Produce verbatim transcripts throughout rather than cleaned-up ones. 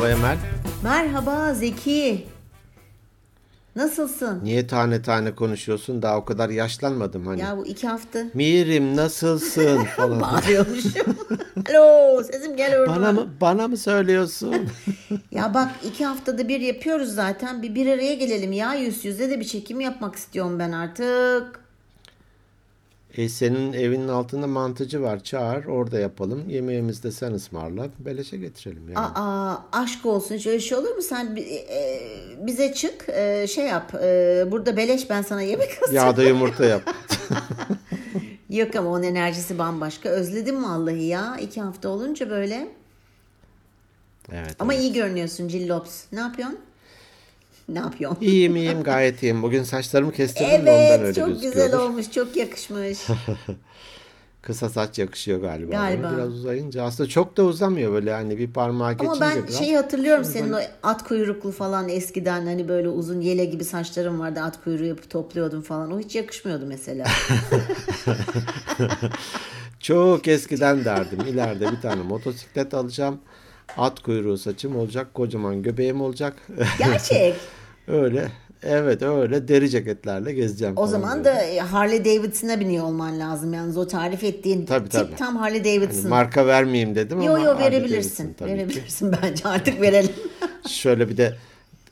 Merhaba Emel. Merhaba Zeki. Nasılsın? Niye tane tane konuşuyorsun? Daha o kadar yaşlanmadım hani. Ya bu iki hafta. Mirim nasılsın falan. Bağırıyormuşum. Alo sesim geliyor. Bana mı, bana mı söylüyorsun? Ya bak iki haftada bir yapıyoruz zaten. Bir bir araya gelelim ya, yüz yüze de bir çekim yapmak istiyorum ben artık. E senin evinin altında mantıcı var, çağır orada yapalım. Yemeğimizi de sen ısmarla, beleşe getirelim yani. Aa, aşk olsun, hiç öyle şey olur mu? Sen e, bize çık e, şey yap e, burada beleş, ben sana yemek hazırlayayım. Yağda yumurta yap. Yok ama onun enerjisi bambaşka. Özledim vallahi ya, iki hafta olunca böyle. Evet. Ama evet. İyi görünüyorsun Cillops. Ne yapıyorsun? Ne yapıyorsun? İyiyim iyiyim gayet iyiyim. Bugün saçlarımı kestirdim evet, ondan öyle gözüküyordur. Evet çok güzel olmuş, çok yakışmış. Kısa saç yakışıyor galiba. Galiba. Biraz uzayınca aslında çok da uzamıyor böyle hani bir parmağa geçince. Ama ben biraz şeyi hatırlıyorum, senin o at kuyruklu falan eskiden hani böyle uzun yele gibi saçların vardı, at kuyruğu yapıp topluyordum falan, o hiç yakışmıyordu mesela. Çok eskiden derdim ileride bir tane motosiklet alacağım. At kuyruğu saçım olacak, kocaman göbeğim olacak. Gerçek. Öyle. Evet öyle deri ceketlerle gezeceğim. O zaman böyle da Harley Davidson'a biniyor olman lazım. Yani o tarif ettiğin tabii, tip tabii. Tam Harley Davidson. Hani marka vermeyeyim dedim yo, ama. Yo yo verebilirsin. Verebilirsin ki. Bence artık verelim. Şöyle bir de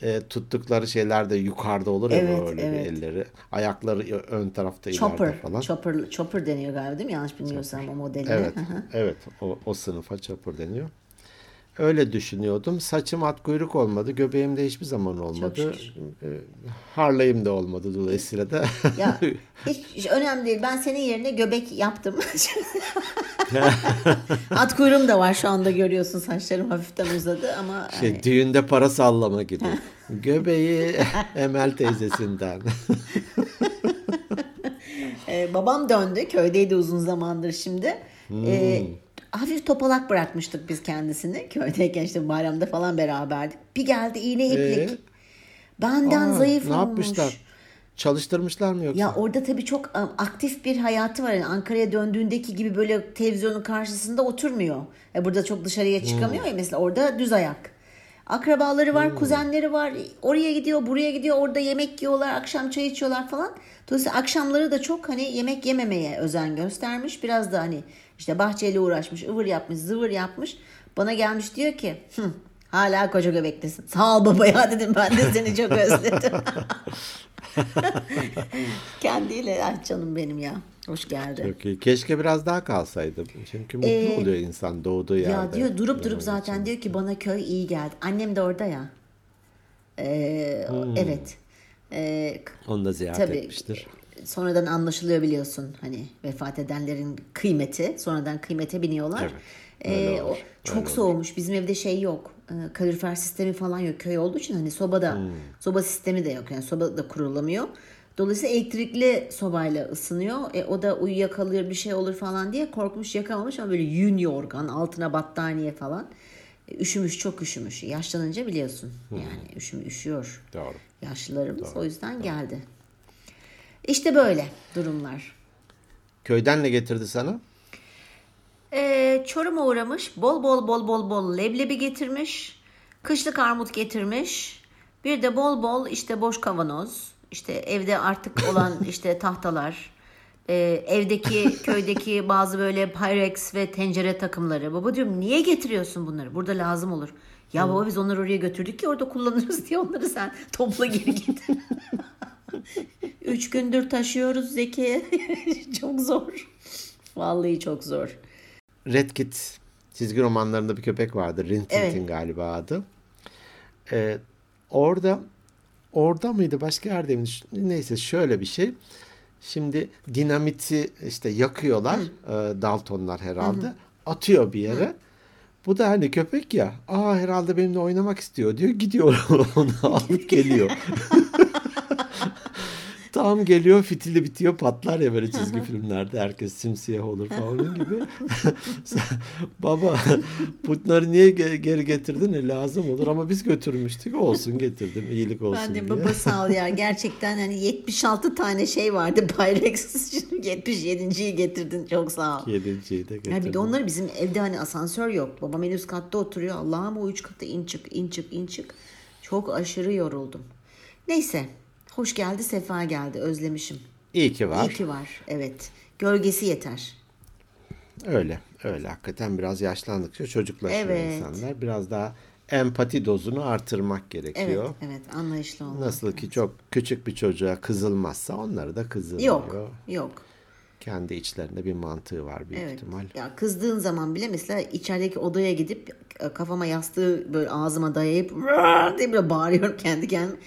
e, tuttukları şeyler de yukarıda olur ya evet, böyle evet. Bir elleri. Ayakları ön tarafta Chopper, ileride falan. Chopper, Chopper deniyor galiba değil mi? Yanlış bilmiyorsam o modeline. Evet, evet o, o sınıfa Chopper deniyor. Öyle düşünüyordum. Saçım at kuyruk olmadı. Göbeğim de hiçbir zaman olmadı. Harlayım da olmadı dolayısıyla da. Ya, hiç, hiç önemli değil. Ben senin yerine göbek yaptım. At kuyruğum da var şu anda, görüyorsun saçlarım hafiften uzadı ama. Şey, hani düğünde para sallama gibi. Göbeği Emel teyzesinden. ee, babam döndü. Köydeydi uzun zamandır şimdi. Hmm. Ee, Hafif topalak bırakmıştık biz kendisini. Köydeyken işte bayramda falan beraberdik. Bir geldi iğne iplik. Ee? Benden Aa, zayıf olmuş. Ne yapmışlar? Çalıştırmışlar mı yoksa? Ya orada tabii çok aktif bir hayatı var. Yani Ankara'ya döndüğündeki gibi böyle televizyonun karşısında oturmuyor. Yani burada çok dışarıya çıkamıyor hmm. ya mesela. Orada düz ayak. Akrabaları var, hmm. kuzenleri var. Oraya gidiyor, buraya gidiyor. Orada yemek yiyorlar, akşam çay içiyorlar falan. Dolayısıyla akşamları da çok hani yemek yememeye özen göstermiş. Biraz da hani işte bahçeyle uğraşmış, ıvır yapmış, zıvır yapmış. Bana gelmiş diyor ki, Hı, hala koca göbeklisin. Sağ ol baba ya dedim, ben de seni çok özledim. Kendiyle, ah canım benim ya. Hoş geldin. Çok iyi. Keşke biraz daha kalsaydım. Çünkü mutlu ee, oluyor insan doğduğu yerde. Ya diyor durup durup zaten için. Diyor ki bana köy iyi geldi. Annem de orada ya. Ee, hmm. Evet. Ee, Onu da ziyaret tabii, etmiştir. Sonradan anlaşılıyor biliyorsun hani vefat edenlerin kıymeti. Sonradan kıymete biniyorlar. Evet, ee, olur, çok soğumuş. Olur. Bizim evde şey yok. Kalorifer sistemi falan yok. Köy olduğu için hani sobada hmm. soba sistemi de yok. Yani soba da kurulamıyor. Dolayısıyla elektrikli sobayla ısınıyor. E, o da uyuyakalıyor bir şey olur falan diye korkmuş, yakamamış ama böyle yün yorgan, altına battaniye falan. E, üşümüş, çok üşümüş. Yaşlanınca biliyorsun yani üşüm, üşüyor Doğru. yaşlılarımız. Doğru. O yüzden Doğru. geldi. İşte böyle durumlar. Köyden ne getirdi sana? E, Çorum'a uğramış. Bol bol bol bol bol leblebi getirmiş. Kışlık armut getirmiş. Bir de bol bol işte boş kavanoz. İşte evde artık olan işte tahtalar, e, evdeki köydeki bazı böyle Pyrex ve tencere takımları. Baba diyorum niye getiriyorsun bunları? Burada lazım olur. Ya baba biz onları oraya götürdük ki orada kullanırız diye onları sen topla geri git. Üç gündür taşıyoruz Zeki. Çok zor. Vallahi çok zor. Red Kit çizgi romanlarında bir köpek vardı. Rintintin evet. galiba adı. Ee, orada... Orada mıydı? Başka yerde mi? Neyse şöyle bir şey. Şimdi dinamiti işte yakıyorlar. E, Daltonlar herhalde. Hı-hı. Atıyor bir yere. Hı. Bu da hani köpek ya. Aa herhalde benimle oynamak istiyor diyor. Gidiyor onu alıp geliyor. tam geliyor, fitili bitiyor, patlar ya böyle çizgi filmlerde, herkes simsiyah olur falan gibi. Baba bunları niye geri getirdin? E, lazım olur ama biz götürmüştük, olsun getirdim iyilik olsun ben de diye. Baba sağ ol ya, gerçekten hani yetmiş altı tane şey vardı Bayrex, şimdi yetmiş yedinciyi getirdin, çok sağ ol. yedinciyi de getirdim. Ya bir de onları bizim evde hani asansör yok, babam en üst katta oturuyor, Allah'ım o üç katta in çık in çık in çık, çok aşırı yoruldum. Neyse. Hoş geldi, sefa geldi. Özlemişim. İyi ki var. İyi ki var, evet. Gölgesi yeter. Öyle, öyle. Hakikaten biraz yaşlandıkça çocuklaşıyor evet. insanlar. Biraz daha empati dozunu artırmak gerekiyor. Evet, evet. Anlayışlı olmak. Nasıl ki evet. çok küçük bir çocuğa kızılmazsa onları da kızılmıyor. Yok, yok. Kendi içlerinde bir mantığı var büyük evet. ihtimal. Ya kızdığın zaman bile mesela içerideki odaya gidip kafama yastığı böyle ağzıma dayayıp diye böyle bağırıyorum kendi kendime.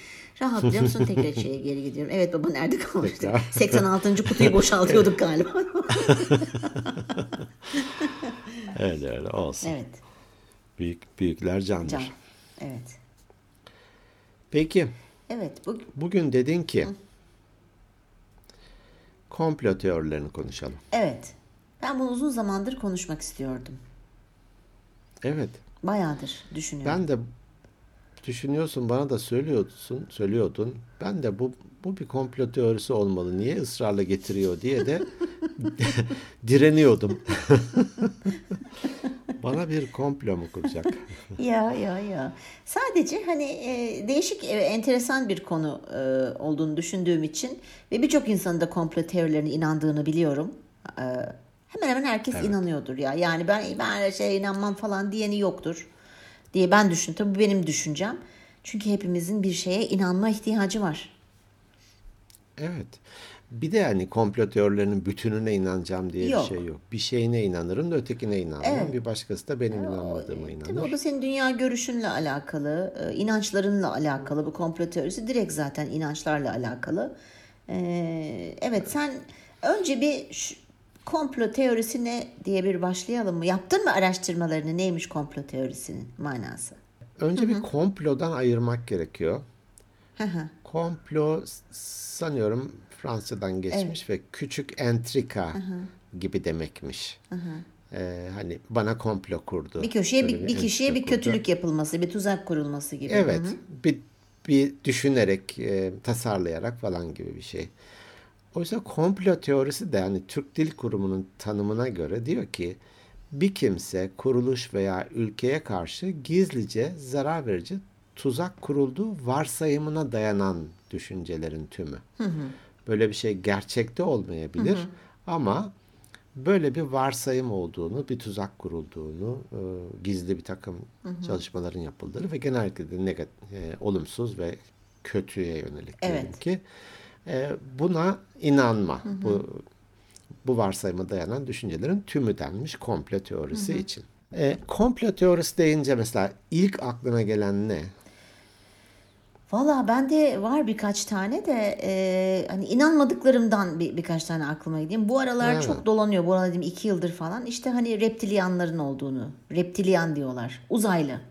Rahatlıyorum, sonra tekrar şeye geri gidiyorum. Evet baba, nerede kalmıştık? seksen altıncı kutuyu boşaltıyorduk galiba. Öyle öyle olsun. Evet. Büyük büyükler candır. Can. Evet. Peki. Evet. Bugün, bugün dedin ki Hı. komplo teorilerini konuşalım. Evet. Ben bunu uzun zamandır konuşmak istiyordum. Evet. Bayağıdır düşünüyorum. Ben de düşünüyorsun, bana da söylüyorsun, söylüyordun. Ben de bu bu bir komplo teorisi olmalı, niye ısrarla getiriyor diye de direniyordum. Bana bir komplo mu kuracak? Ya ya ya. Sadece hani e, değişik, e, enteresan bir konu e, olduğunu düşündüğüm için ve birçok insanın da komplo teorilerine inandığını biliyorum. E, hemen hemen herkes evet. inanıyordur ya. Yani ben ben şey inanmam falan diyeni yoktur diye ben düşündüm. Tabii bu benim düşüncem. Çünkü hepimizin bir şeye inanma ihtiyacı var. Evet. Bir de yani komplo teorilerinin bütününe inanacağım diye yok. bir şey yok. Bir şeyine inanırım da ötekine inanmam. Evet. Bir başkası da benim inanmadığıma inanır. Tabii o da senin dünya görüşünle alakalı, inançlarınla alakalı. Bu komplo teorisi direkt zaten inançlarla alakalı. Ee, evet sen önce bir komplo teorisi ne diye bir başlayalım mı? Yaptın mı araştırmalarını? Neymiş komplo teorisinin manası? Önce Hı-hı. bir komplodan ayırmak gerekiyor. Hı-hı. Komplo sanıyorum Fransa'dan geçmiş evet. ve küçük entrika Hı-hı. gibi demekmiş. Ee, hani bana komplo kurdu. Bir köşeye bir, bir kişiye bir kurdu. Kötülük yapılması, bir tuzak kurulması gibi. Evet. Hı-hı. Bir bir düşünerek, e, tasarlayarak falan gibi bir şey. Oysa komplo teorisi de yani Türk Dil Kurumu'nun tanımına göre diyor ki bir kimse, kuruluş veya ülkeye karşı gizlice zarar verici tuzak kurulduğu varsayımına dayanan düşüncelerin tümü. Hı hı. Böyle bir şey gerçekte olmayabilir hı hı. ama böyle bir varsayım olduğunu, bir tuzak kurulduğunu, e, gizli bir takım hı hı. çalışmaların yapıldığını ve genellikle de negatif, e, olumsuz ve kötüye yönelik evet. diyelim ki. Buna inanma, hı hı. bu bu varsayıma dayanan düşüncelerin tümü denmiş komplo teorisi hı hı. için. E, komplo teorisi deyince mesela ilk aklına gelen ne? Valla bende var birkaç tane de e, hani inanmadıklarımdan bir, birkaç tane aklıma gideyim. Bu aralar evet. çok dolanıyor, bu aralar dedim iki yıldır falan. İşte hani reptilianların olduğunu, reptilian diyorlar, uzaylı.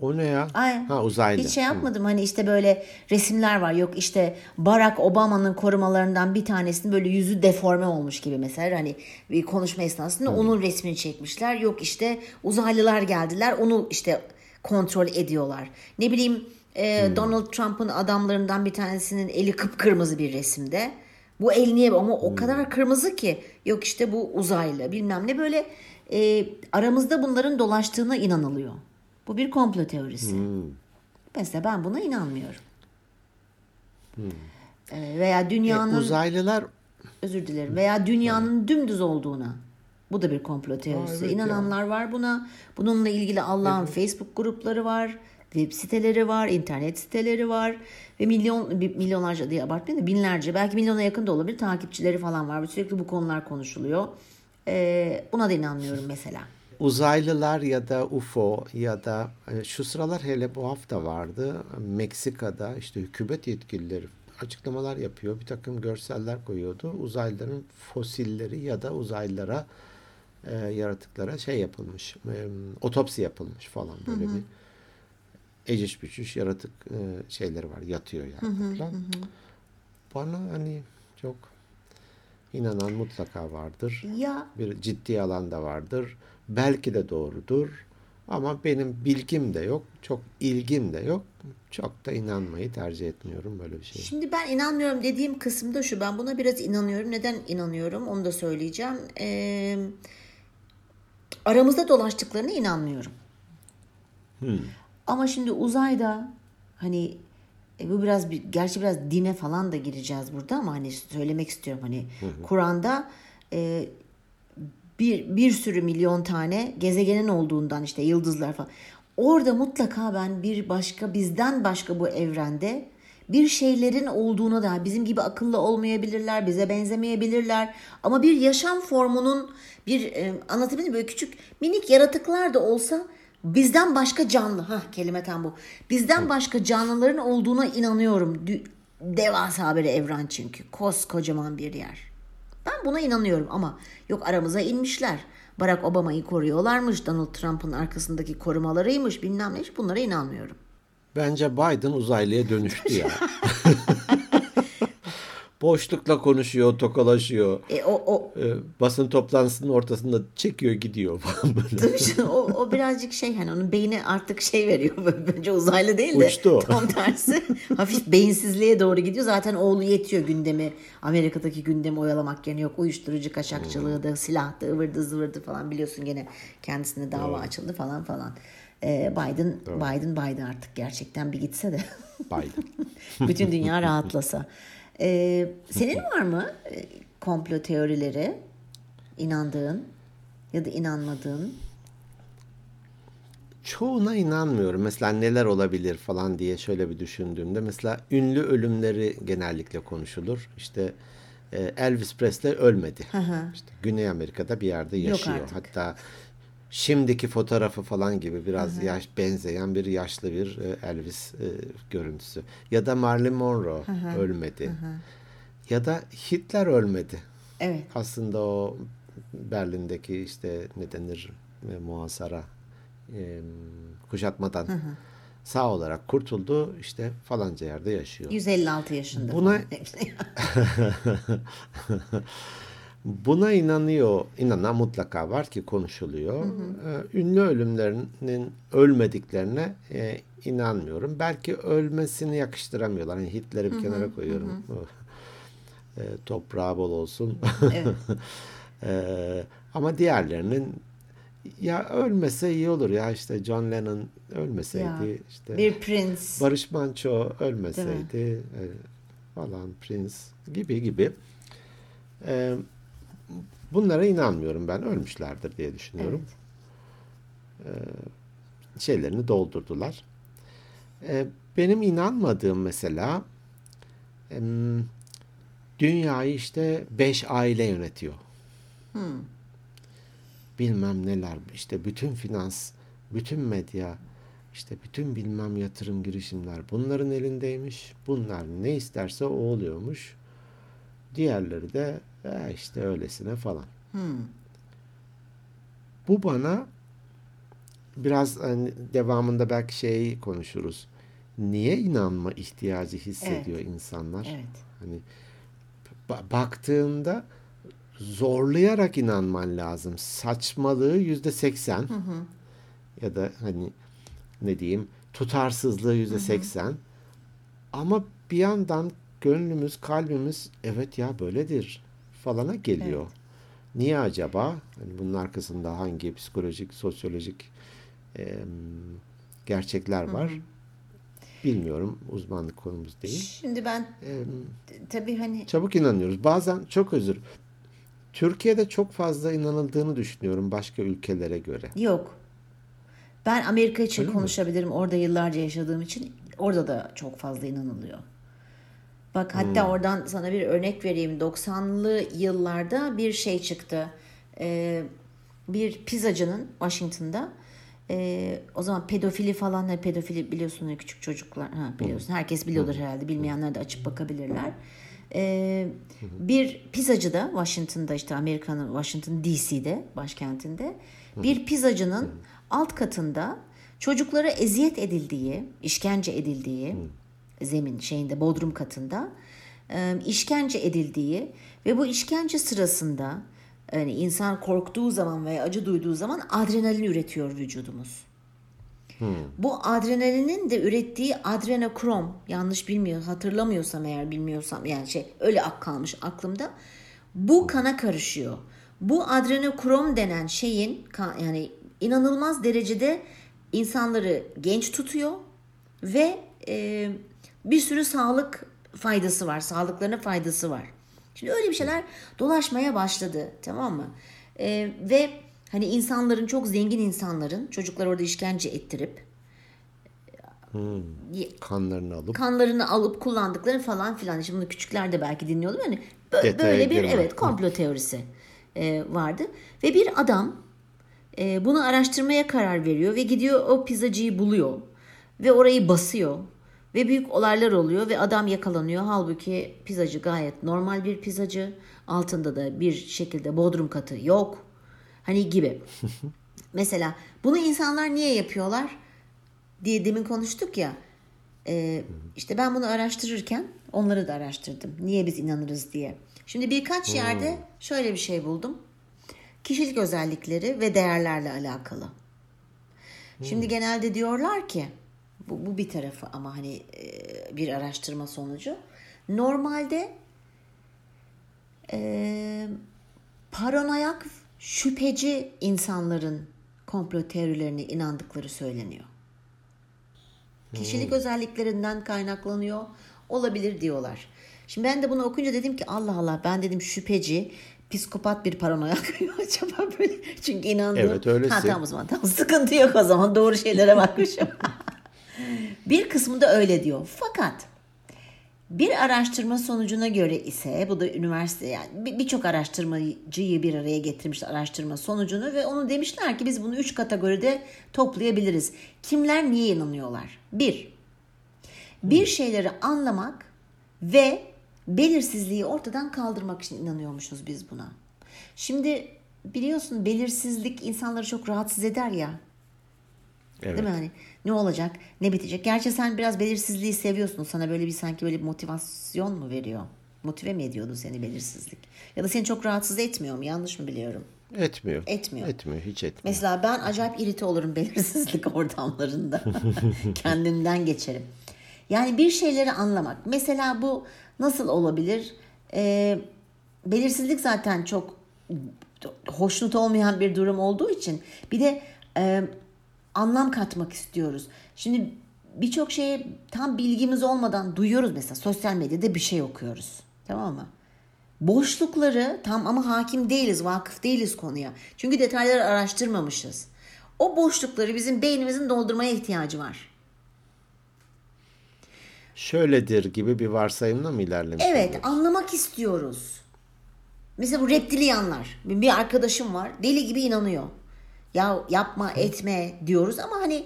O ne ya? Ay, ha uzaylı. Hiç şey yapmadım. Hı. Hani işte böyle resimler var. Yok işte Barack Obama'nın korumalarından bir tanesinin böyle yüzü deforme olmuş gibi mesela. Hani bir konuşma esnasında Hı. onun resmini çekmişler. Yok işte uzaylılar geldiler. Onu işte kontrol ediyorlar. Ne bileyim e, Donald Trump'ın adamlarından bir tanesinin eli kıpkırmızı bir resimde. Bu el niye ama o Hı. kadar kırmızı ki. Yok işte bu uzaylı bilmem ne böyle e, aramızda bunların dolaştığına inanılıyor. Bu bir komplo teorisi. Hmm. Mesela ben buna inanmıyorum. Hmm. E veya dünyanın e, uzaylılar özür dilerim. Veya dünyanın dümdüz olduğuna. Bu da bir komplo teorisi. Aa, evet İnananlar ya. Var buna. Bununla ilgili Allah'ın evet. Facebook grupları var, web siteleri var, internet siteleri var ve milyon milyonlarca diye abartmayayım da binlerce, belki milyona yakın da olabilir takipçileri falan var. Sürekli bu konular konuşuluyor. E, buna da inanmıyorum mesela. Uzaylılar ya da U F O ya da şu sıralar hele bu hafta vardı. Meksika'da işte hükümet yetkilileri açıklamalar yapıyor. Bir takım görseller koyuyordu. Uzaylıların fosilleri ya da uzaylılara e, yaratıklara şey yapılmış. E, otopsi yapılmış falan böyle hı hı. bir eciş büçüş yaratık e, şeyleri var. Yatıyor yani. Hı hı, hı. bana hani çok inanan mutlaka vardır. Ya. Bir ciddi alanda vardır. Belki de doğrudur. Ama benim bilgim de yok. Çok ilgim de yok. Çok da inanmayı tercih etmiyorum böyle bir şeye. Şimdi ben inanmıyorum dediğim kısımda şu. Ben buna biraz inanıyorum. Neden inanıyorum? Onu da söyleyeceğim. Ee, aramızda dolaştıklarına inanmıyorum. Hmm. Ama şimdi uzayda hani e, bu biraz bir, gerçi biraz dine falan da gireceğiz burada ama hani söylemek istiyorum hani hmm. Kur'an'da e, bir bir sürü milyon tane gezegenin olduğundan işte yıldızlar falan. Orada mutlaka ben bir başka bizden başka bu evrende bir şeylerin olduğuna da bizim gibi akıllı olmayabilirler, bize benzemeyebilirler ama bir yaşam formunun bir e, anlatabilirim böyle küçük minik yaratıklar da olsa bizden başka canlı, ha kelime tam bu. Bizden başka canlıların olduğuna inanıyorum. Devasa bir evren çünkü. Koskocaman bir yer. Ben buna inanıyorum ama yok aramıza inmişler. Barack Obama'yı koruyorlarmış. Donald Trump'ın arkasındaki korumalarıymış. Bilmem ne hiç bunlara inanmıyorum. Bence Biden uzaylıya dönüştü ya. Boşlukla konuşuyor, tokalaşıyor. E, o, o, e, basın toplantısının ortasında çekiyor gidiyor falan böyle. Tabii şimdi o, o birazcık şey hani onun beyni artık şey veriyor. Bence uzaylı değil de uçtu. Tam tersi hafif beyinsizliğe doğru gidiyor. Zaten oğlu yetiyor gündemi. Amerika'daki gündemi oyalamak yani yok. Uyuşturucu kaçakçılığı da silah da ıvırdı zıvırdı falan biliyorsun gene kendisine dava evet. açıldı falan falan. Biden, evet. Biden, Biden artık gerçekten bir gitse de. Biden. Bütün dünya rahatlasa. Ee, senin var mı komplo teorileri inandığın ya da inanmadığın? Çoğuna inanmıyorum. Mesela neler olabilir falan diye şöyle bir düşündüğümde mesela ünlü ölümleri genellikle konuşulur. İşte Elvis Presley ölmedi. İşte Güney Amerika'da bir yerde yaşıyor. Hatta şimdiki fotoğrafı falan gibi biraz hı-hı. yaş benzeyen bir yaşlı bir Elvis e, görüntüsü. Ya da Marilyn Monroe hı-hı. ölmedi. Hı-hı. Ya da Hitler ölmedi. Evet. Aslında o Berlin'deki işte ne denir e, muhasara e, kuşatmadan hı-hı. sağ olarak kurtuldu. İşte falanca yerde yaşıyor. yüz elli altı yaşında. Buna Buna inanıyor, inanan mutlaka var ki konuşuluyor. Hı hı. Ünlü ölümlerinin ölmediklerine e, inanmıyorum. Belki ölmesini yakıştıramıyorlar. Yani Hitler'i bir hı hı, kenara koyuyorum. Hı hı. E, toprağı bol olsun. Evet. e, ama diğerlerinin ya ölmese iyi olur ya işte John Lennon ölmeseydi. Ya, işte bir Prince. Barış Manço ölmeseydi e, falan Prince gibi gibi. E, Bunlara inanmıyorum ben. Ölmüşlerdir diye düşünüyorum. Evet. Ee, şeylerini doldurdular. Ee, benim inanmadığım mesela em, dünyayı işte beş aile yönetiyor. Hmm. Bilmem neler. İşte bütün finans, bütün medya, işte bütün bilmem yatırım girişimler bunların elindeymiş. Bunlar ne isterse o oluyormuş. Diğerleri de E işte öylesine falan. Hmm. Bu bana biraz hani devamında belki şey konuşuruz. Niye inanma ihtiyacı hissediyor evet. insanlar? Evet. Hani ba- baktığında zorlayarak inanman lazım. Saçmalığı yüzde seksen ya da hani ne diyeyim tutarsızlığı yüzde seksen ama bir yandan gönlümüz, kalbimiz evet ya böyledir falana geliyor. Evet. Niye acaba? Yani bunun arkasında hangi psikolojik, sosyolojik e, gerçekler var? Hı hı. Bilmiyorum. Uzmanlık konumuz değil. Şimdi ben e, tabii hani çabuk inanıyoruz. Bazen çok özür. Türkiye'de çok fazla inanıldığını düşünüyorum başka ülkelere göre. Yok. Ben Amerika için öyle konuşabilirim. Mi? Orada yıllarca yaşadığım için orada da çok fazla inanılıyor. Bak hatta hmm. oradan sana bir örnek vereyim. doksanlı yıllarda bir şey çıktı. Ee, bir pizzacının Washington'da e, o zaman pedofili falan ne pedofili biliyorsun küçük çocuklar ha biliyorsun herkes biliyordur herhalde bilmeyenler de açıp bakabilirler. Ee, bir pizzacıda Washington'da işte Amerika'nın Washington D C'de başkentinde bir pizzacının alt katında çocuklara eziyet edildiği, işkence edildiği zemin şeyinde bodrum katında e, işkence edildiği ve bu işkence sırasında yani insan korktuğu zaman veya acı duyduğu zaman adrenalin üretiyor vücudumuz. Hmm. Bu adrenalinin de ürettiği adrenokrom, yanlış bilmiyorum, hatırlamıyorsam eğer bilmiyorsam yani şey öyle ak kalmış aklımda. Bu kana karışıyor. Bu adrenokrom denen şeyin yani inanılmaz derecede insanları genç tutuyor ve e, bir sürü sağlık faydası var, sağlıklarına faydası var. Şimdi öyle bir şeyler dolaşmaya başladı, tamam mı? Ee, ve hani insanların, çok zengin insanların, çocuklar orada işkence ettirip hmm, kanlarını alıp kanlarını alıp kullandıkları falan filan. Şimdi bunu küçükler de belki dinliyordu. Yani böyle Detaya bir girme. evet komplo teorisi e, vardı. Ve bir adam e, bunu araştırmaya karar veriyor ve gidiyor o pizzacıyı buluyor ve orayı basıyor. Ve büyük olaylar oluyor ve adam yakalanıyor. Halbuki pizzacı gayet normal bir pizzacı. Altında da bir şekilde bodrum katı yok. Hani gibi. Mesela bunu insanlar niye yapıyorlar diye demin konuştuk ya. E, işte ben bunu araştırırken onları da araştırdım. Niye biz inanırız diye. Şimdi birkaç yerde şöyle bir şey buldum. Kişilik özellikleri ve değerlerle alakalı. Şimdi genelde diyorlar ki, Bu, bu bir tarafı ama hani e, bir araştırma sonucu. Normalde e, paranoyak, şüpheci insanların komplo teorilerine inandıkları söyleniyor. Hmm. Kişilik özelliklerinden kaynaklanıyor olabilir diyorlar. Şimdi ben de bunu okuyunca dedim ki Allah Allah, ben dedim şüpheci, psikopat bir paranoyak acaba böyle. Çünkü inandığım. Evet öylesi. Ha tamam o zaman tamam, sıkıntı yok o zaman, doğru şeylere bakmışım. Bir kısmı da öyle diyor. Fakat bir araştırma sonucuna göre ise, bu da üniversite, yani birçok araştırmacıyı bir araya getirmiş araştırma sonucunu ve onu demişler ki biz bunu üç kategoride toplayabiliriz. Kimler niye inanıyorlar? Bir, bir şeyleri anlamak ve belirsizliği ortadan kaldırmak için inanıyormuşuz biz buna. Şimdi biliyorsun belirsizlik insanları çok rahatsız eder ya. Evet. Değil mi hani? Ne olacak, ne bitecek? Gerçi sen biraz belirsizliği seviyorsun. Sana böyle bir sanki böyle bir motivasyon mu veriyor? Motive mi ediyordu seni belirsizlik? Ya da seni çok rahatsız etmiyor mu? Yanlış mı biliyorum? Etmiyor. Etmiyor. Etmiyor, hiç etmiyor. Mesela ben acayip irite olurum belirsizlik ortamlarında. Kendimden geçerim. Yani bir şeyleri anlamak. Mesela bu nasıl olabilir? Ee, belirsizlik zaten çok hoşnut olmayan bir durum olduğu için. Bir de E, anlam katmak istiyoruz. Şimdi birçok şeye tam bilgimiz olmadan duyuyoruz. Mesela sosyal medyada bir şey okuyoruz. Tamam mı? Boşlukları tam ama hakim değiliz, vakıf değiliz konuya. Çünkü detayları araştırmamışız. O boşlukları bizim beynimizin doldurmaya ihtiyacı var. Şöyledir gibi bir varsayımla mı ilerlemiş? Evet, oluyoruz? Anlamak istiyoruz. Mesela bu reptilianlar. Bir arkadaşım var, deli gibi inanıyor. Ya yapma etme diyoruz ama hani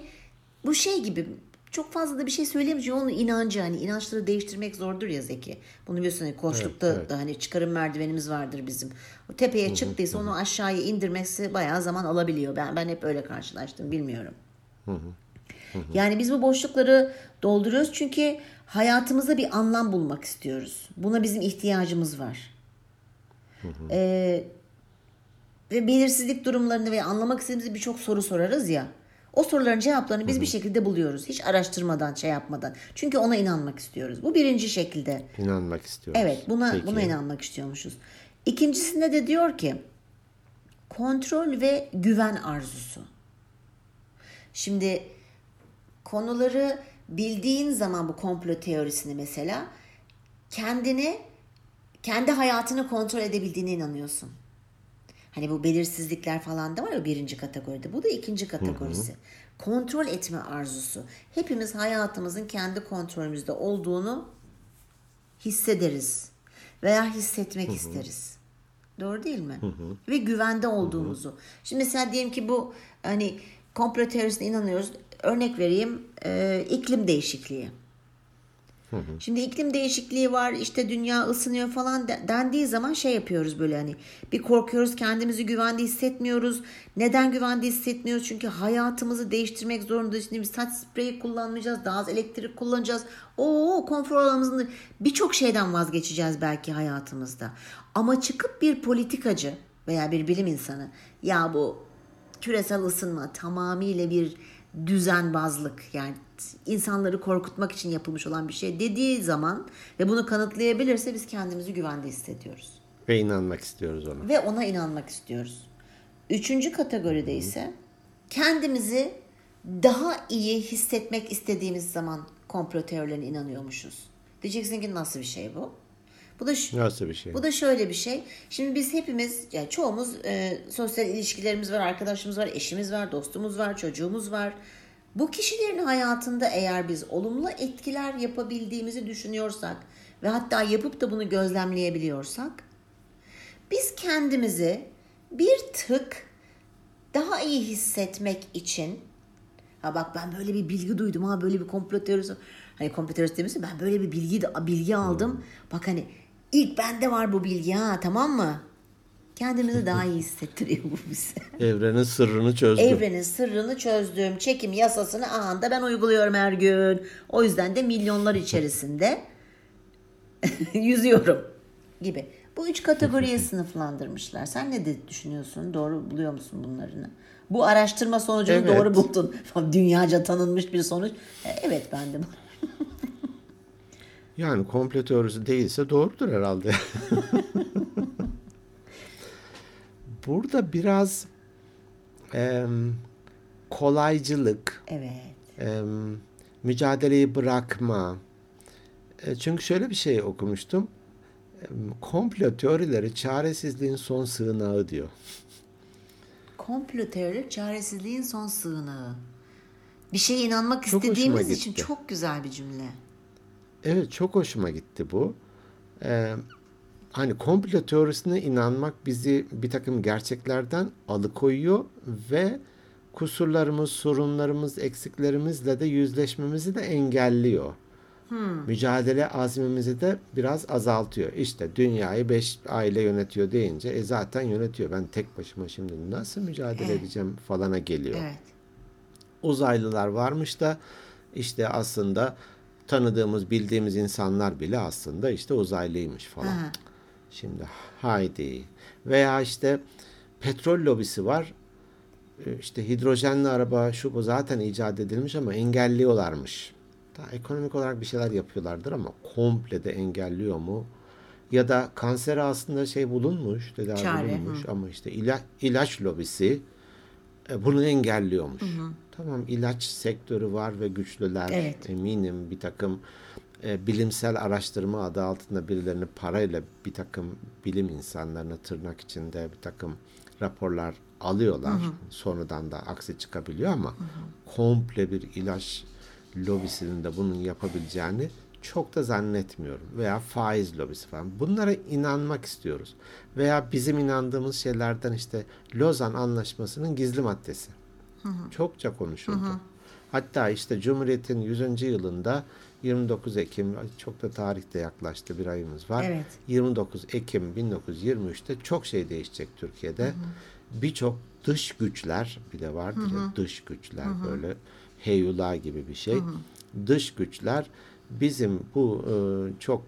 bu şey gibi çok fazla da bir şey söyleyemeyeceğim, onun inancı, hani inançları değiştirmek zordur ya Zeki. Bunu biliyorsun hani koçlukta evet, evet. da hani çıkarım merdivenimiz vardır bizim. O tepeye çıktıysa onu aşağıya indirmesi bayağı zaman alabiliyor. Ben ben hep öyle karşılaştım, bilmiyorum. Yani biz bu boşlukları dolduruyoruz çünkü hayatımıza bir anlam bulmak istiyoruz. Buna bizim ihtiyacımız var. Eee Ve belirsizlik durumlarını ve anlamak istediğimiz birçok soru sorarız ya. O soruların cevaplarını biz Hı-hı. bir şekilde buluyoruz. Hiç araştırmadan, şey yapmadan. Çünkü ona inanmak istiyoruz. Bu birinci şekilde. İnanmak istiyoruz. Evet, buna Peki. buna inanmak istiyormuşuz. İkincisinde de diyor ki kontrol ve güven arzusu. Şimdi konuları bildiğin zaman bu komplo teorisini mesela kendini, kendi hayatını kontrol edebildiğine inanıyorsun. Hani bu belirsizlikler falan da var ya birinci kategoride. Bu da ikinci kategorisi. Hı hı. Kontrol etme arzusu. Hepimiz hayatımızın kendi kontrolümüzde olduğunu hissederiz. Veya hissetmek hı hı. isteriz. Doğru değil mi? Hı hı. Ve güvende olduğumuzu. Hı hı. Şimdi mesela diyelim ki bu hani komplo teorisine inanıyoruz. Örnek vereyim. E, iklim değişikliği. Hı hı. Şimdi iklim değişikliği var, işte dünya ısınıyor falan dendiği zaman şey yapıyoruz böyle, hani bir korkuyoruz, kendimizi güvende hissetmiyoruz. Neden güvende hissetmiyoruz? Çünkü hayatımızı değiştirmek zorundayız. Şimdi biz saç spreyi kullanmayacağız, daha az elektrik kullanacağız. Oo, konfor alanımızın birçok şeyden vazgeçeceğiz belki hayatımızda. Ama çıkıp bir politikacı veya bir bilim insanı, ya bu küresel ısınma tamamıyla bir düzenbazlık, yani insanları korkutmak için yapılmış olan bir şey dediği zaman ve bunu kanıtlayabilirse biz kendimizi güvende hissediyoruz. Ve inanmak istiyoruz ona. Ve ona inanmak istiyoruz. Üçüncü kategoride ise kendimizi daha iyi hissetmek istediğimiz zaman komplo teorilerine inanıyormuşuz. Diyeceksin ki nasıl bir şey bu? Bu da ş- Nasıl bir şey? Bu da şöyle bir şey. Şimdi biz hepimiz, yani çoğumuz e, sosyal ilişkilerimiz var, arkadaşımız var, eşimiz var, dostumuz var, çocuğumuz var. Bu kişilerin hayatında eğer biz olumlu etkiler yapabildiğimizi düşünüyorsak ve hatta yapıp da bunu gözlemleyebiliyorsak, biz kendimizi bir tık daha iyi hissetmek için, ha bak ben böyle bir bilgi duydum, ha böyle bir komplo teorisi, hani komplo teorisi demişsin, ben böyle bir bilgi bilgi aldım. Hmm. Bak hani İlk bende var bu bilgi, ha tamam mı? Kendimizi daha iyi hissettiriyor bu bize. Evrenin sırrını çözdüm. Evrenin sırrını çözdüm. Çekim yasasını anında ben uyguluyorum her gün. O yüzden de milyonlar içerisinde yüzüyorum gibi. Bu üç kategoriye sınıflandırmışlar. Sen ne de düşünüyorsun? Doğru buluyor musun bunlarını? Bu araştırma sonucunu evet. Doğru buldun. Dünyaca tanınmış bir sonuç. Evet ben de. Yani komplo teorisi değilse doğrudur herhalde. Burada biraz e, kolaycılık, evet. e, mücadeleyi bırakma. E, çünkü şöyle bir şey okumuştum. E, komplo teorileri çaresizliğin son sığınağı diyor. Komplo teorileri çaresizliğin son sığınağı. Bir şeye inanmak çok istediğimiz için çok güzel bir cümle. Evet, çok hoşuma gitti bu. Ee, hani komplo teorisine inanmak bizi bir takım gerçeklerden alıkoyuyor ve kusurlarımız, sorunlarımız, eksiklerimizle de yüzleşmemizi de engelliyor. Hmm. Mücadele azmimizi de biraz azaltıyor. İşte dünyayı beş aile yönetiyor deyince e zaten yönetiyor. Ben tek başıma şimdi nasıl mücadele evet. edeceğim falana geliyor. Evet. Uzaylılar varmış da işte aslında tanıdığımız, bildiğimiz insanlar bile aslında işte uzaylıymış falan. Aha. Şimdi haydi. Veya işte petrol lobisi var. İşte hidrojenli araba şu bu zaten icat edilmiş ama engelliyorlarmış. Daha ekonomik olarak bir şeyler yapıyorlardır ama komple de engelliyor mu? Ya da kansere aslında şey bulunmuş, tedavi Çare, bulunmuş hı. ama işte ila, ilaç lobisi bunu engelliyormuş. Hı hı. Tamam, ilaç sektörü var ve güçlüler. Evet. Eminim bir takım e, bilimsel araştırma adı altında birilerini parayla bir takım bilim insanlarına tırnak içinde bir takım raporlar alıyorlar. Hı hı. Sonradan da aksi çıkabiliyor ama hı hı. komple bir ilaç lobisinin de bunun yapabileceğini çok da zannetmiyorum. Veya faiz lobisi falan. Bunlara inanmak istiyoruz. Veya bizim inandığımız şeylerden işte Lozan Anlaşması'nın gizli maddesi. Hı hı. Çokça konuşuldu. Hı hı. Hatta işte Cumhuriyet'in yüzüncü yılında yirmi dokuz Ekim, çok da tarihte yaklaştı, bir ayımız var. Evet. yirmi dokuz Ekim bin dokuz yüz yirmi üçte çok şey değişecek Türkiye'de. Birçok dış güçler, bir de vardır ya, dış güçler hı hı. böyle heyula gibi bir şey. Hı hı. Dış güçler bizim bu çok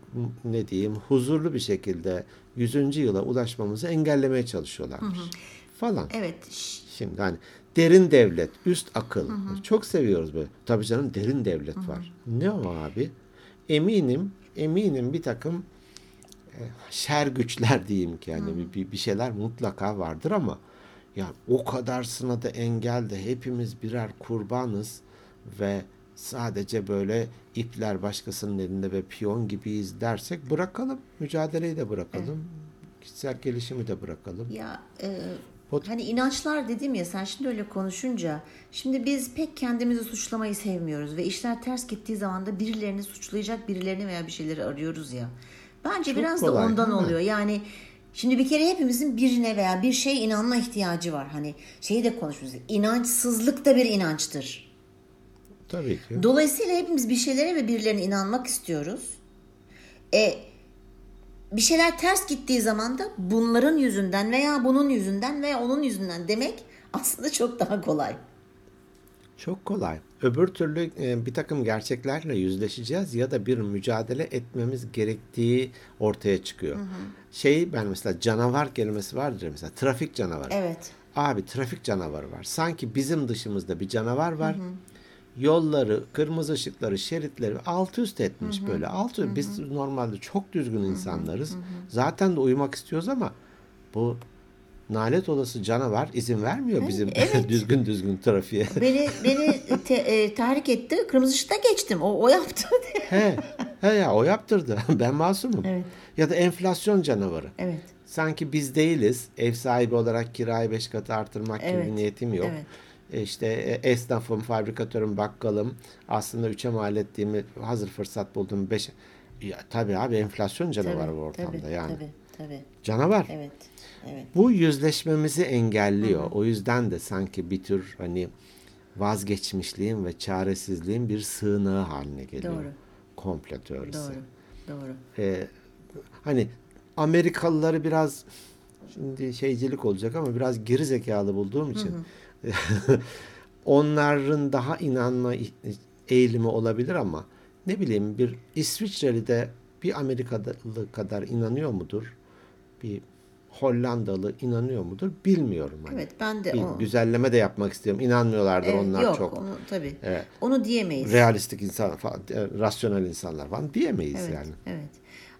ne diyeyim huzurlu bir şekilde yüzüncü yıla ulaşmamızı engellemeye çalışıyorlarmış. Hı hı. Falan. Evet. Şimdi hani derin devlet, üst akıl. Hı hı. Çok seviyoruz böyle. Tabii canım derin devlet hı hı. var. Ne o abi? Eminim, eminim bir takım şer güçler diyeyim ki yani bir, bir şeyler mutlaka vardır ama ya o kadarsına da engel de hepimiz birer kurbanız ve sadece böyle ipler başkasının elinde ve piyon gibiyiz dersek bırakalım. Mücadeleyi de bırakalım. Evet. Kişisel gelişimi de bırakalım. Ya e- Hani inançlar dedim ya, sen şimdi öyle konuşunca, şimdi biz pek kendimizi suçlamayı sevmiyoruz ve işler ters gittiği zaman da birilerini suçlayacak birilerini veya bir şeyleri arıyoruz ya. Bence çok biraz kolay, da ondan oluyor. Yani şimdi bir kere hepimizin birine veya bir şeye inanma ihtiyacı var. Hani şeyi de konuşuyoruz. İnançsızlık da bir inançtır. Tabii ki. Dolayısıyla hepimiz bir şeylere ve birilerine inanmak istiyoruz. E, bir şeyler ters gittiği zaman da bunların yüzünden veya bunun yüzünden veya onun yüzünden demek aslında çok daha kolay. Çok kolay. Öbür türlü bir takım gerçeklerle yüzleşeceğiz ya da bir mücadele etmemiz gerektiği ortaya çıkıyor. Hı hı. Şey, ben mesela canavar kelimesi vardır mesela, trafik canavarı. Evet. Abi trafik canavarı var. Sanki bizim dışımızda bir canavar var. Hı hı. Yolları, kırmızı ışıkları, şeritleri alt üst etmiş, hı hı, böyle. Alt üst. Biz normalde çok düzgün, hı hı, insanlarız. Hı hı. Zaten de uyumak istiyoruz ama bu nalet olası canavar izin vermiyor bizim, evet, düzgün düzgün trafiğe. Beni beni te, e, tahrik etti. Kırmızı ışıkta geçtim. O o yaptı. He. He ya, o yaptırdı. Ben masumum. Evet. Ya da enflasyon canavarı. Evet. Sanki biz değiliz. Ev sahibi olarak kirayı beş katı artırmak, evet, gibi niyetim yok. Evet. İşte esnafım, fabrikatörüm, bakkalım, aslında üçe mal ettiğimi, hazır fırsat buldum beş. Ya tabii abi, enflasyon canavarı bu ortamda, tabii, yani. Tabii, tabii. Canavar. Evet. Evet. Bu yüzleşmemizi engelliyor. Hı-hı. O yüzden de sanki bir tür hani vazgeçmişliğin ve çaresizliğin bir sığınağı haline geliyor. Doğru. Komplo teorisi. Doğru. Doğru. Ee, hani Amerikalıları biraz, şimdi şeycilik olacak ama biraz geri zekalı bulduğum için, hı-hı, onların daha inanma eğilimi olabilir ama ne bileyim, bir İsviçreli de bir Amerikalı kadar inanıyor mudur? Bir Hollandalı inanıyor mudur bilmiyorum. Hani. Evet, ben de o. Güzelleme de yapmak istiyorum. İnanmıyorlardır, evet, onlar yok, çok. Yok onu tabii. Evet. Onu diyemeyiz. Realistik insan falan, rasyonel insanlar falan diyemeyiz, evet, yani. Evet.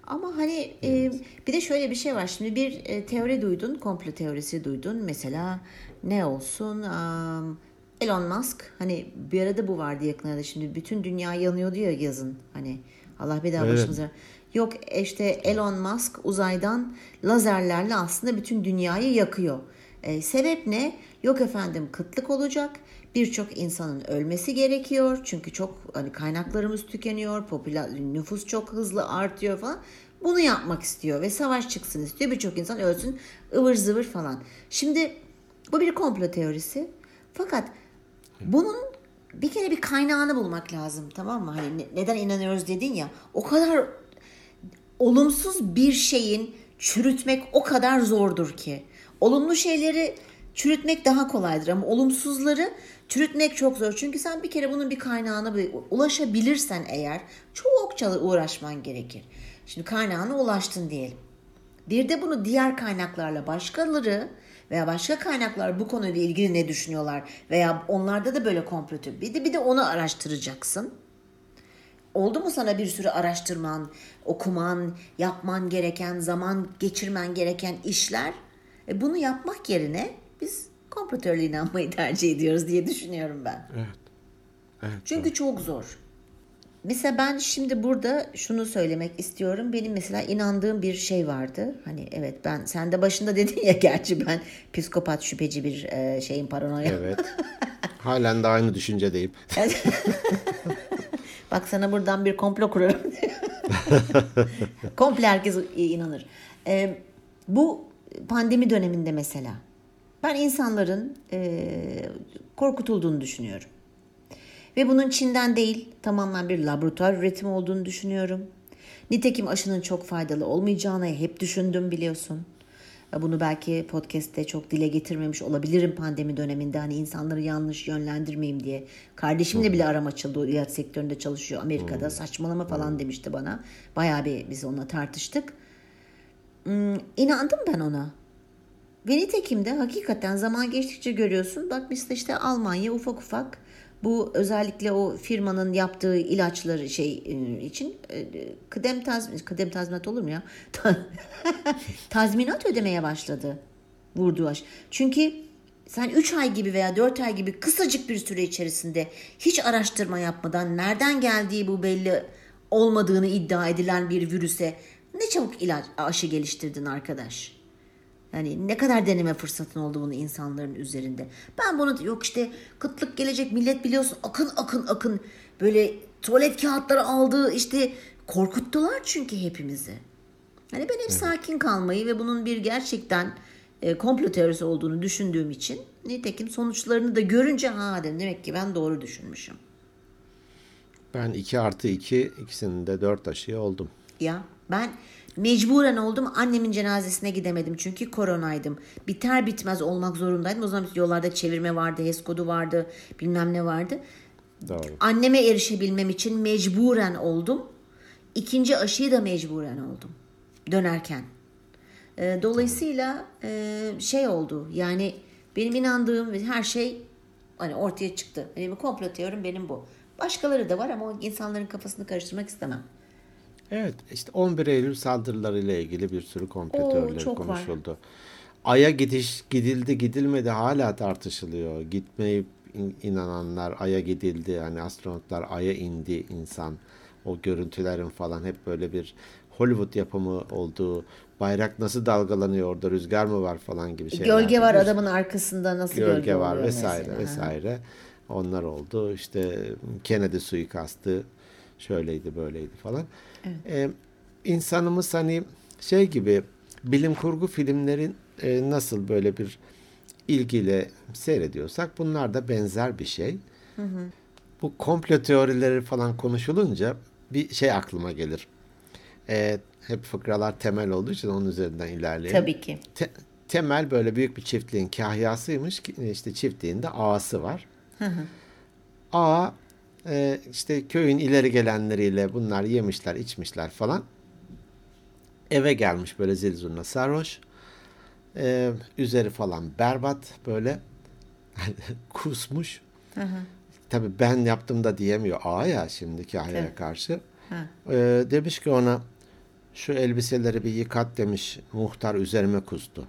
Ama hani, evet, e, bir de şöyle bir şey var. Şimdi bir e, teori duydun, komplo teorisi duydun. Mesela ne olsun? Um, Elon Musk, hani bir arada bu vardı yakınlarda, şimdi bütün dünya yanıyordu ya yazın. Hani Allah bedava, evet, başımıza. Yok işte Elon Musk uzaydan lazerlerle aslında bütün dünyayı yakıyor. E, sebep ne? Yok efendim, kıtlık olacak. Birçok insanın ölmesi gerekiyor. Çünkü çok hani kaynaklarımız tükeniyor. Popülasyon, nüfus çok hızlı artıyor falan. Bunu yapmak istiyor ve savaş çıksın istiyor. Birçok insan ölsün, ıvır zıvır falan. Şimdi bu bir komplo teorisi. Fakat bunun bir kere bir kaynağını bulmak lazım, tamam mı? Hani neden inanıyoruz dedin ya. O kadar olumsuz bir şeyin çürütmek o kadar zordur ki. Olumlu şeyleri çürütmek daha kolaydır ama olumsuzları çürütmek çok zor. Çünkü sen bir kere bunun bir kaynağına ulaşabilirsen eğer, çok uğraşman gerekir. Şimdi kaynağına ulaştın diyelim. Bir de bunu diğer kaynaklarla, başkaları veya başka kaynaklar bu konuyla ilgili ne düşünüyorlar veya onlarda da böyle komplo, bir de bir de onu araştıracaksın. Oldu mu sana bir sürü araştırman, okuman, yapman gereken, zaman geçirmen gereken işler? E bunu yapmak yerine biz komplo inanmayı tercih ediyoruz diye düşünüyorum ben. Evet. Evet. Çünkü evet, çok zor. Mesela ben şimdi burada şunu söylemek istiyorum. Benim mesela inandığım bir şey vardı. Hani evet, ben, sen de başında dedin ya, gerçi ben psikopat, şüpheci bir şeyin, paranoya. Evet. Halen de aynı düşüncedeyim. Evet. Bak sana buradan bir komplo kurarım. Komple herkes inanır. Ee, bu pandemi döneminde mesela ben insanların e, korkutulduğunu düşünüyorum. Ve bunun Çin'den değil, tamamen bir laboratuvar üretimi olduğunu düşünüyorum. Nitekim aşının çok faydalı olmayacağını hep düşündüm, biliyorsun. Bunu belki podcast'te çok dile getirmemiş olabilirim pandemi döneminde. Hani insanları yanlış yönlendirmeyeyim diye. Kardeşimle hmm. bile aram açıldı. O ilaç sektöründe çalışıyor Amerika'da. Hmm. Saçmalama falan hmm. demişti bana. Bayağı bir biz onunla tartıştık. Hmm, inandım ben ona. Ve nitekim de hakikaten zaman geçtikçe görüyorsun. Bak biz de işte Almanya ufak ufak bu, özellikle o firmanın yaptığı ilaçları şey için kıdem tazminat, kıdem tazminat olur mu ya? Tazminat ödemeye başladı. Vurdu aş. Çünkü sen üç ay gibi veya dört ay gibi kısacık bir süre içerisinde hiç araştırma yapmadan, nereden geldiği bu belli olmadığını iddia edilen bir virüse ne çabuk ilaç, aşı geliştirdin arkadaş. Yani ne kadar deneme fırsatın oldu bunu insanların üzerinde. Ben bunu, yok işte kıtlık gelecek, millet biliyorsun akın akın akın böyle tuvalet kağıtları aldı, işte korkuttular çünkü hepimizi. Hani ben hep evet. sakin kalmayı ve bunun bir gerçekten e, komplo teorisi olduğunu düşündüğüm için, nitekim sonuçlarını da görünce ha dedim, demek ki ben doğru düşünmüşüm. Ben iki artı iki ikisinin de dört aşıya oldum. Ya ben mecburen oldum, annemin cenazesine gidemedim çünkü koronaydım. Biter bitmez olmak zorundaydım. O zaman yollarda çevirme vardı, H E S kodu vardı, bilmem ne vardı. Doğru. Anneme erişebilmem için mecburen oldum. İkinci aşıyı da mecburen oldum dönerken. Dolayısıyla şey oldu, yani benim inandığım her şey hani ortaya çıktı. Benim komplo teorim benim bu. Başkaları da var ama insanların kafasını karıştırmak istemem. Evet, işte on bir Eylül saldırılarıyla ilgili bir sürü komplo teorileri konuşuldu. Var. Ay'a gidiş gidildi gidilmedi hala tartışılıyor. Gitmeyip inananlar, Ay'a gidildi, yani astronotlar Ay'a indi, insan o görüntülerin falan hep böyle bir Hollywood yapımı olduğu, bayrak nasıl dalgalanıyor orada, rüzgar mı var falan gibi şeyler. Gölge var adamın arkasında, nasıl gölge, gölge var vesaire mesela. vesaire. Onlar oldu. İşte Kennedy suikastı şöyleydi böyleydi falan. Evet. Ee, insanımız hani şey gibi, bilim kurgu filmleri e, nasıl böyle bir ilgiyle seyrediyorsak bunlar da benzer bir şey. Hı hı. Bu komplo teorileri falan konuşulunca bir şey aklıma gelir. Ee, hep fıkralar temel olduğu için onun üzerinden ilerleyelim. Tabii ki. Te- temel böyle büyük bir çiftliğin kahyasıymış. İşte çiftliğin de ağası var. Hı hı. Ağa e, işte köyün ileri gelenleriyle bunlar yemişler, içmişler falan. Eve gelmiş böyle zil zurna sarhoş. E, üzeri falan berbat böyle kusmuş. Hı hı. Tabii ben yaptım da diyemiyor ağa ya şimdi kahyaya evet. karşı. Ee, demiş ki ona, şu elbiseleri bir yıkat demiş, muhtar üzerime kustu.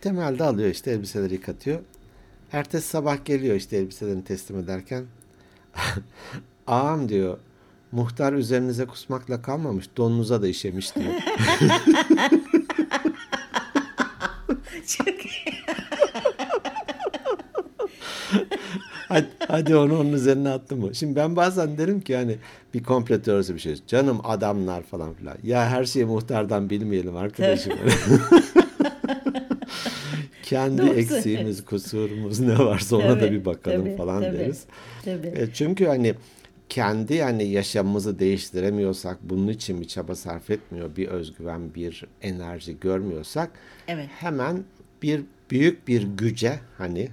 Temel de alıyor işte elbiseleri yıkatıyor. Ertesi sabah geliyor işte elbiselerini teslim ederken. Ağam diyor, muhtar üzerinize kusmakla kalmamış, donunuza da işemiş diyor. Çok iyi. Hadi, hadi onu onun üzerine attı mı? Şimdi ben bazen derim ki hani bir komplo teorisi bir şey. Canım adamlar falan filan. Ya her şeyi muhtardan bilmeyelim arkadaşım. Kendi doğru eksiğimiz, evet. kusurumuz ne varsa ona tabii, da bir bakalım tabii, falan tabii, deriz. Tabii. E çünkü hani kendi yani yaşamımızı değiştiremiyorsak, bunun için bir çaba sarf etmiyor, bir özgüven, bir enerji görmüyorsak evet. hemen bir büyük bir güce hani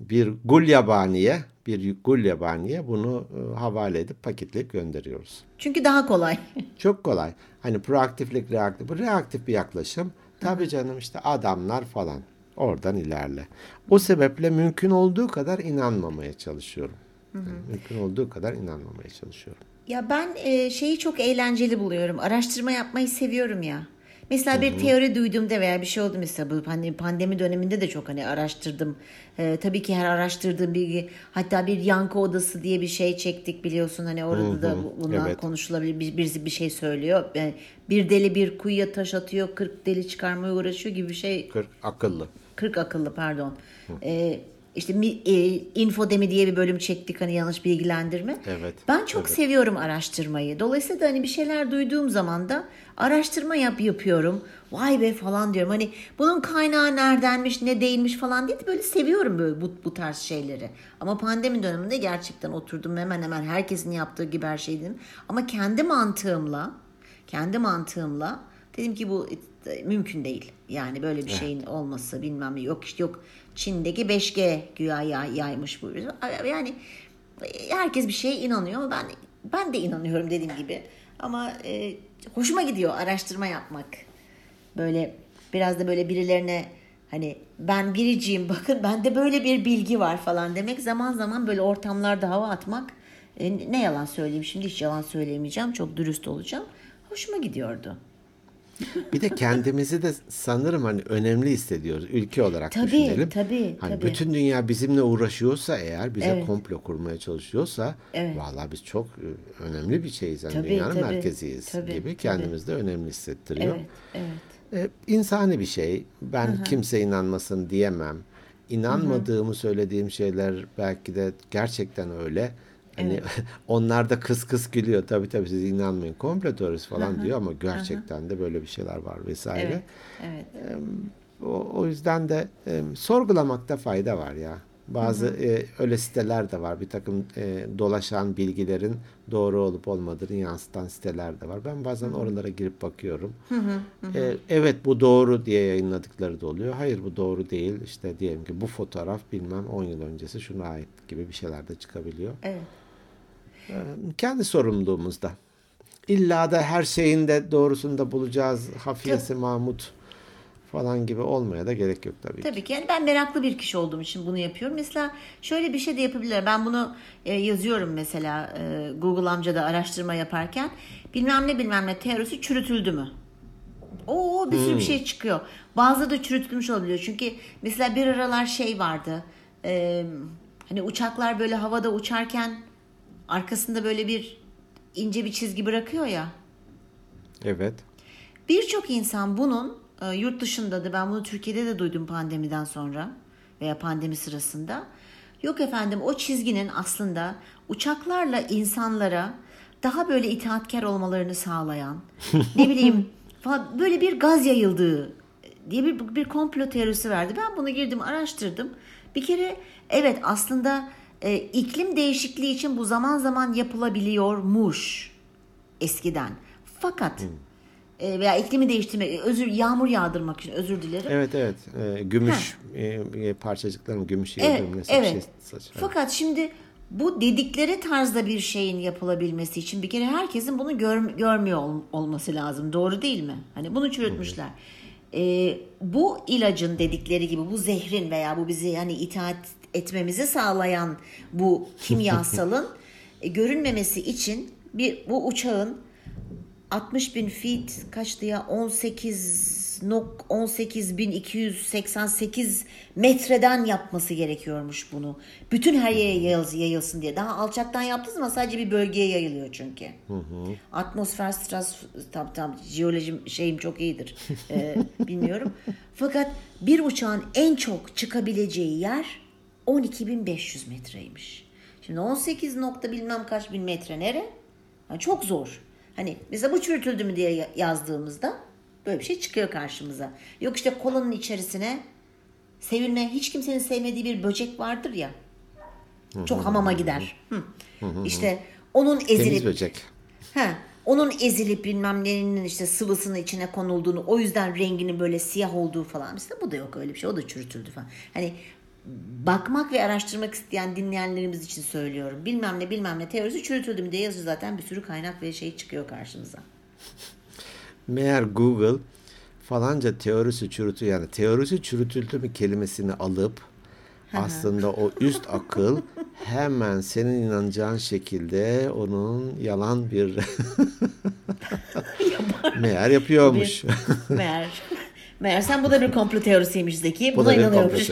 bir gulyabaniye, bir gulyabaniye bunu havale edip paketleyip gönderiyoruz. Çünkü daha kolay. Çok kolay. Hani proaktiflik, reaktif. Bu reaktif bir yaklaşım. Tabii canım işte adamlar falan. Oradan ilerle. O sebeple mümkün olduğu kadar inanmamaya çalışıyorum. Yani mümkün olduğu kadar inanmamaya çalışıyorum. Ya ben şeyi çok eğlenceli buluyorum. Araştırma yapmayı seviyorum ya. Mesela bir teori duyduğumda veya bir şey oldu, mesela bu pandemi döneminde de çok hani araştırdım. Ee, tabii ki her araştırdığım bilgi, hatta bir yankı odası diye bir şey çektik biliyorsun, hani orada hı-hı, da buna evet. konuşulabilir, bir, birisi bir şey söylüyor. Yani bir deli bir kuyuya taş atıyor, kırk deli çıkarmaya uğraşıyor gibi bir şey. Kırk akıllı. Kırk akıllı pardon. Ee, işte e, infodemi diye bir bölüm çektik, hani yanlış bilgilendirme. Evet. Ben çok evet. seviyorum araştırmayı. Dolayısıyla da hani bir şeyler duyduğum zaman da araştırma yap yapıyorum. Vay be falan diyorum. Hani bunun kaynağı neredenmiş, ne değilmiş falan diye de böyle seviyorum böyle bu, bu tarz şeyleri. Ama pandemi döneminde gerçekten oturdum, hemen hemen herkesin yaptığı gibi her şey dedim. Ama kendi mantığımla, kendi mantığımla dedim ki bu mümkün değil. Yani böyle bir evet. şeyin olması, bilmem ne, yok işte yok. Çin'deki beş G güya yaymış bu. Yani herkes bir şeye inanıyor ama ben ben de inanıyorum dediğim gibi. Ama e, hoşuma gidiyor araştırma yapmak. Böyle biraz da böyle birilerine hani ben biriciyim, bakın bende böyle bir bilgi var falan demek, zaman zaman böyle ortamlarda hava atmak, e, ne yalan söyleyeyim şimdi, hiç yalan söyleyemeyeceğim, çok dürüst olacağım. Hoşuma gidiyordu. Bir de kendimizi de sanırım hani önemli hissediyoruz. Ülke olarak tabii, düşünelim. Tabii, hani tabii. Bütün dünya bizimle uğraşıyorsa eğer, bize evet. komplo kurmaya çalışıyorsa evet. vallahi biz çok önemli bir şeyiz. Yani tabii, dünyanın tabii, merkeziyiz tabii, gibi kendimizi de önemli hissettiriyor. Evet, evet. Ee, insani bir şey. Ben hı-hı. kimse inanmasın diyemem. İnanmadığımı hı-hı. söylediğim şeyler belki de gerçekten öyle. Hani evet. onlar da kıs kıs gülüyor. Tabii tabii siz inanmayın, komplo teorisi falan aha, diyor ama gerçekten aha. de böyle bir şeyler var vesaire. Evet, evet. O, o yüzden de e, sorgulamakta fayda var ya. Bazı e, öyle siteler de var. Bir takım e, dolaşan bilgilerin doğru olup olmadığını yansıtan siteler de var. Ben bazen oralara girip bakıyorum. Hı hı, hı. E, evet bu doğru diye yayınladıkları da oluyor. Hayır bu doğru değil. İşte diyelim ki bu fotoğraf bilmem on yıl öncesi şuna ait gibi bir şeyler de çıkabiliyor. Evet. E, kendi sorumluluğumuzda. İlla da her şeyin de doğrusunu da bulacağız. Hafiyesi Mahmut falan gibi olmaya da gerek yok tabii, tabii ki. ki. Yani ben meraklı bir kişi olduğum için bunu yapıyorum. Mesela şöyle bir şey de yapabilirim. Ben bunu e, yazıyorum mesela e, Google amcada araştırma yaparken. Bilmem ne bilmem ne teorisi çürütüldü mü? Oo bir sürü hmm. bir şey çıkıyor. Bazıları da çürütülmüş olabiliyor. Çünkü mesela bir aralar şey vardı. E, hani uçaklar böyle havada uçarken arkasında böyle bir ince bir çizgi bırakıyor ya. Evet. Birçok insan bunun yurt dışında da, ben bunu Türkiye'de de duydum pandemiden sonra veya pandemi sırasında. Yok efendim o çizginin aslında uçaklarla insanlara daha böyle itaatkar olmalarını sağlayan ne bileyim falan böyle bir gaz yayıldığı diye bir, bir komplo teorisi verdi. Ben bunu girdim araştırdım. Bir kere evet aslında e, iklim değişikliği için bu zaman zaman yapılabiliyormuş eskiden. Fakat... Hmm. veya iklimi değiştirmek, özür yağmur yağdırmak için özür dilerim. Evet evet. E, gümüş e, parçacıkların gümüş yağdırılması için. Evet. evet. Şey, Fakat şimdi bu dedikleri tarzda bir şeyin yapılabilmesi için bir kere herkesin bunu gör, görmüyor ol, olması lazım. Doğru değil mi? Hani bunu çürütmüşler. E, bu ilacın dedikleri gibi bu zehrin veya bu bizi hani itaat etmemizi sağlayan bu kimyasalın görünmemesi için bir bu uçağın altmış bin feet kaçtı ya on sekiz bin iki yüz seksen sekiz metreden yapması gerekiyormuş bunu. Bütün her yere yayılsın diye. Daha alçaktan yaptınız ama sadece bir bölgeye yayılıyor çünkü. Hı hı. Atmosfer stras tam tam jeolojim şeyim çok iyidir. Ee, bilmiyorum. Fakat bir uçağın en çok çıkabileceği yer on iki bin beş yüz metreymiş. Şimdi on sekiz nokta bilmem kaç bin metre nere? Yani çok zor. Hani mesela bu çürütüldü mü diye yazdığımızda böyle bir şey çıkıyor karşımıza. Yok işte kolanın içerisine sevilme, hiç kimsenin sevmediği bir böcek vardır ya. Çok hamama gider. Hı. İşte onun ezilip. Temiz böcek. He, onun ezilip bilmem nelerinin işte sıvısının içine konulduğunu, o yüzden renginin böyle siyah olduğu falan. Mesela bu da yok öyle bir şey. O da çürütüldü falan. Hani bakmak ve araştırmak isteyen dinleyenlerimiz için söylüyorum. Bilmem ne bilmem ne teorisi çürütüldü mü diye yazıyor zaten bir sürü kaynak ve şey çıkıyor karşımıza. Meğer Google falanca teorisi çürütü yani teorisi çürütüldü mü kelimesini alıp aslında o üst akıl hemen senin inanacağın şekilde onun yalan bir meğer yapıyormuş. Bir, meğer. Meğersem bu da bir komplo teorisiymiş Zeki. Buna inanıyormuş.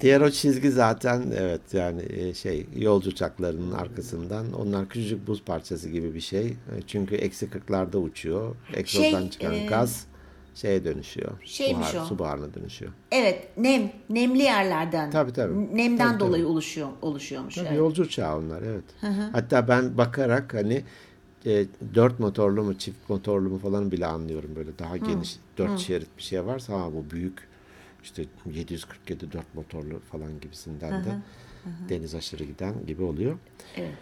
Diğer o çizgi zaten evet yani şey yolcu uçaklarının arkasından onlar küçücük buz parçası gibi bir şey. Çünkü eksi kırklarda uçuyor. Egzozdan şey, çıkan e... gaz şeye dönüşüyor. Şeymiş buhar, o. Su buharına dönüşüyor. Evet nem. Nemli yerlerden. Tabii tabii. Nemden tabii, dolayı tabii. Oluşuyor, oluşuyormuş. Tabii, evet. Yolcu uçağı onlar evet. Hı hı. Hatta ben bakarak hani E, dört motorlu mu çift motorlu mu falan bile anlıyorum böyle daha hmm. geniş dört hmm. şerit bir şey varsa ha bu büyük işte yedi yüz kırk yedi dört motorlu falan gibisinden aha, de aha. deniz aşırı giden gibi oluyor. Evet.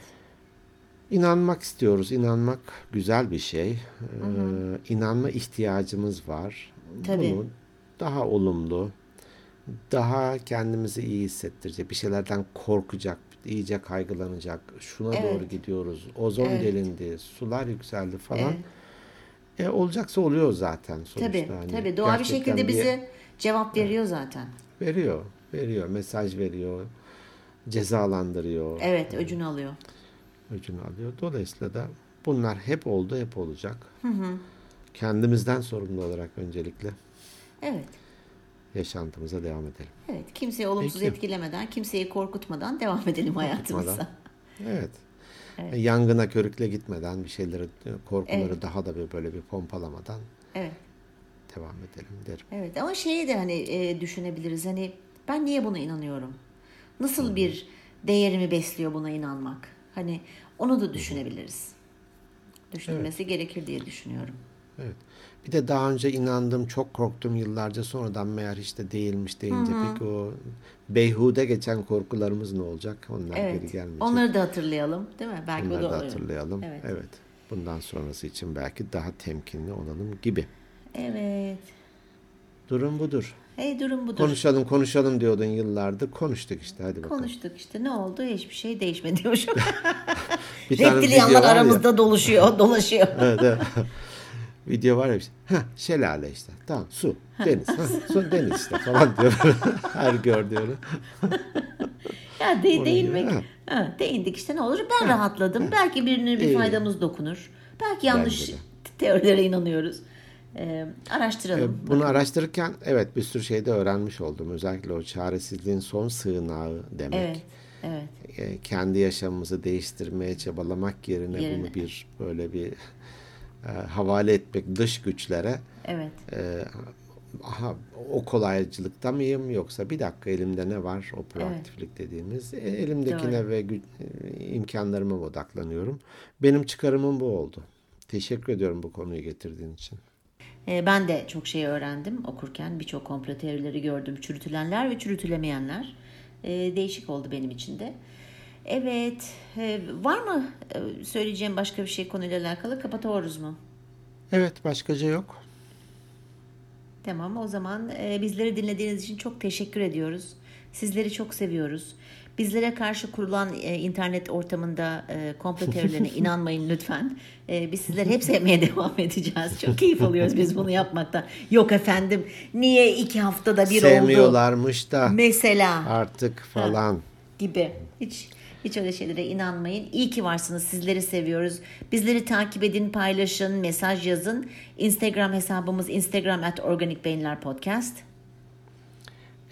İnanmak istiyoruz. İnanmak güzel bir şey. Ee, inanma ihtiyacımız var. Tabii. Bunu daha olumlu, daha kendimizi iyi hissettirecek, bir şeylerden korkacak, iyice kaygılanacak, şuna evet. doğru gidiyoruz, ozon evet. delindi, sular yükseldi falan. Evet. E, olacaksa oluyor zaten sonuçta. Tabii, hani tabii. Doğa bir şekilde bir... bize cevap veriyor evet. zaten. Veriyor, veriyor. Mesaj veriyor, cezalandırıyor. Evet, öcünü yani. alıyor. Öcünü alıyor. Dolayısıyla da bunlar hep oldu, hep olacak. Hı hı. Kendimizden sorumlu olarak öncelikle. Evet. Yaşantımıza devam edelim. Evet, kimseyi olumsuz Peki. etkilemeden, kimseyi korkutmadan devam edelim hayatımıza. Evet. evet. Yangına körükle gitmeden, bir şeyleri, korkuları evet. daha da böyle bir pompalamadan evet. devam edelim derim. Evet, ama şeyi de hani e, düşünebiliriz. Hani ben niye buna inanıyorum? Nasıl Hı-hı. bir değerimi besliyor buna inanmak? Hani onu da düşünebiliriz. Düşünülmesi evet. gerekir diye düşünüyorum. Evet. Bir de daha önce inandım, çok korktum yıllarca, sonradan meğer işte değilmiş deyince Hı-hı. peki o beyhude geçen korkularımız ne olacak? Onlar evet. geri gelmeyecek. Onları da hatırlayalım, değil mi? Belki Onları da, da hatırlayalım. Evet. evet. Bundan sonrası için belki daha temkinli olalım gibi. Evet. Durum budur. Hey durum budur. Konuşalım konuşalım diyordun yıllardır. Konuştuk işte, hadi bakalım. Konuştuk işte, ne oldu? Hiçbir şey değişmedi diyor. Reptilyanlar aramızda ya. doluşuyor, dolaşıyor. evet, evet. Video var ya işte. Ha, şelale işte. Tamam, su, deniz. Ha, su, deniz işte falan diyor. Her gördüğünü. ya de, değinmek. Ha. Ha, değindik işte, ne olur? Ben ha. rahatladım. Ha. Belki birinin bir İyi. faydamız dokunur. Belki yanlış teorilere inanıyoruz. Ee, araştıralım. Bunu bakalım. Araştırırken evet bir sürü şey de öğrenmiş oldum. Özellikle o çaresizliğin son sığınağı demek. Evet. evet. Ee, kendi yaşamımızı değiştirmeye çabalamak yerine, yerine. bunu bir böyle bir e, havale etmek dış güçlere. Evet. E, aha, o kolaycılıkta mıyım, yoksa bir dakika elimde ne var, o proaktiflik evet. dediğimiz, elimdekine Doğru. ve gü- imkanlarıma odaklanıyorum. Benim çıkarımım bu oldu. Teşekkür ediyorum bu konuyu getirdiğin için. Ben de çok şey öğrendim okurken. Birçok komplo teorileri gördüm. Çürütülenler ve çürütülemeyenler. Değişik oldu benim için de. Evet. Var mı söyleyeceğim başka bir şey konuyla alakalı? Kapatıyoruz mu? Evet. Başkaca yok. Tamam. O zaman bizleri dinlediğiniz için çok teşekkür ediyoruz. Sizleri çok seviyoruz. Bizlere karşı kurulan e, internet ortamında e, komplo teorilerine inanmayın lütfen. E, biz sizleri hep sevmeye devam edeceğiz. Çok keyif alıyoruz biz bunu yapmaktan. Yok efendim, niye iki haftada bir Sevmiyorlarmış oldu? Sevmiyorlarmış da. Mesela. Artık falan. Ha, gibi. Hiç hiç öyle şeylere inanmayın. İyi ki varsınız. Sizleri seviyoruz. Bizleri takip edin, paylaşın, mesaj yazın. Instagram hesabımız Instagram at organikbeyinlerpodcast.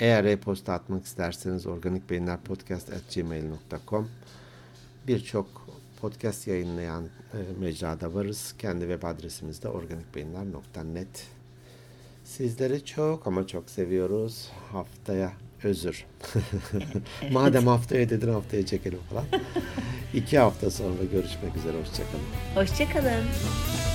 Eğer e-posta atmak isterseniz organikbeyinlerpodcast at gmail dot com. Birçok podcast yayınlayan e, mecrada varız. Kendi web adresimiz de organikbeyinler dot net. Sizleri çok ama çok seviyoruz. Haftaya özür. Evet. Madem haftaya dedin, haftaya çekelim falan. İki hafta sonra görüşmek üzere. Hoşçakalın. Hoşçakalın.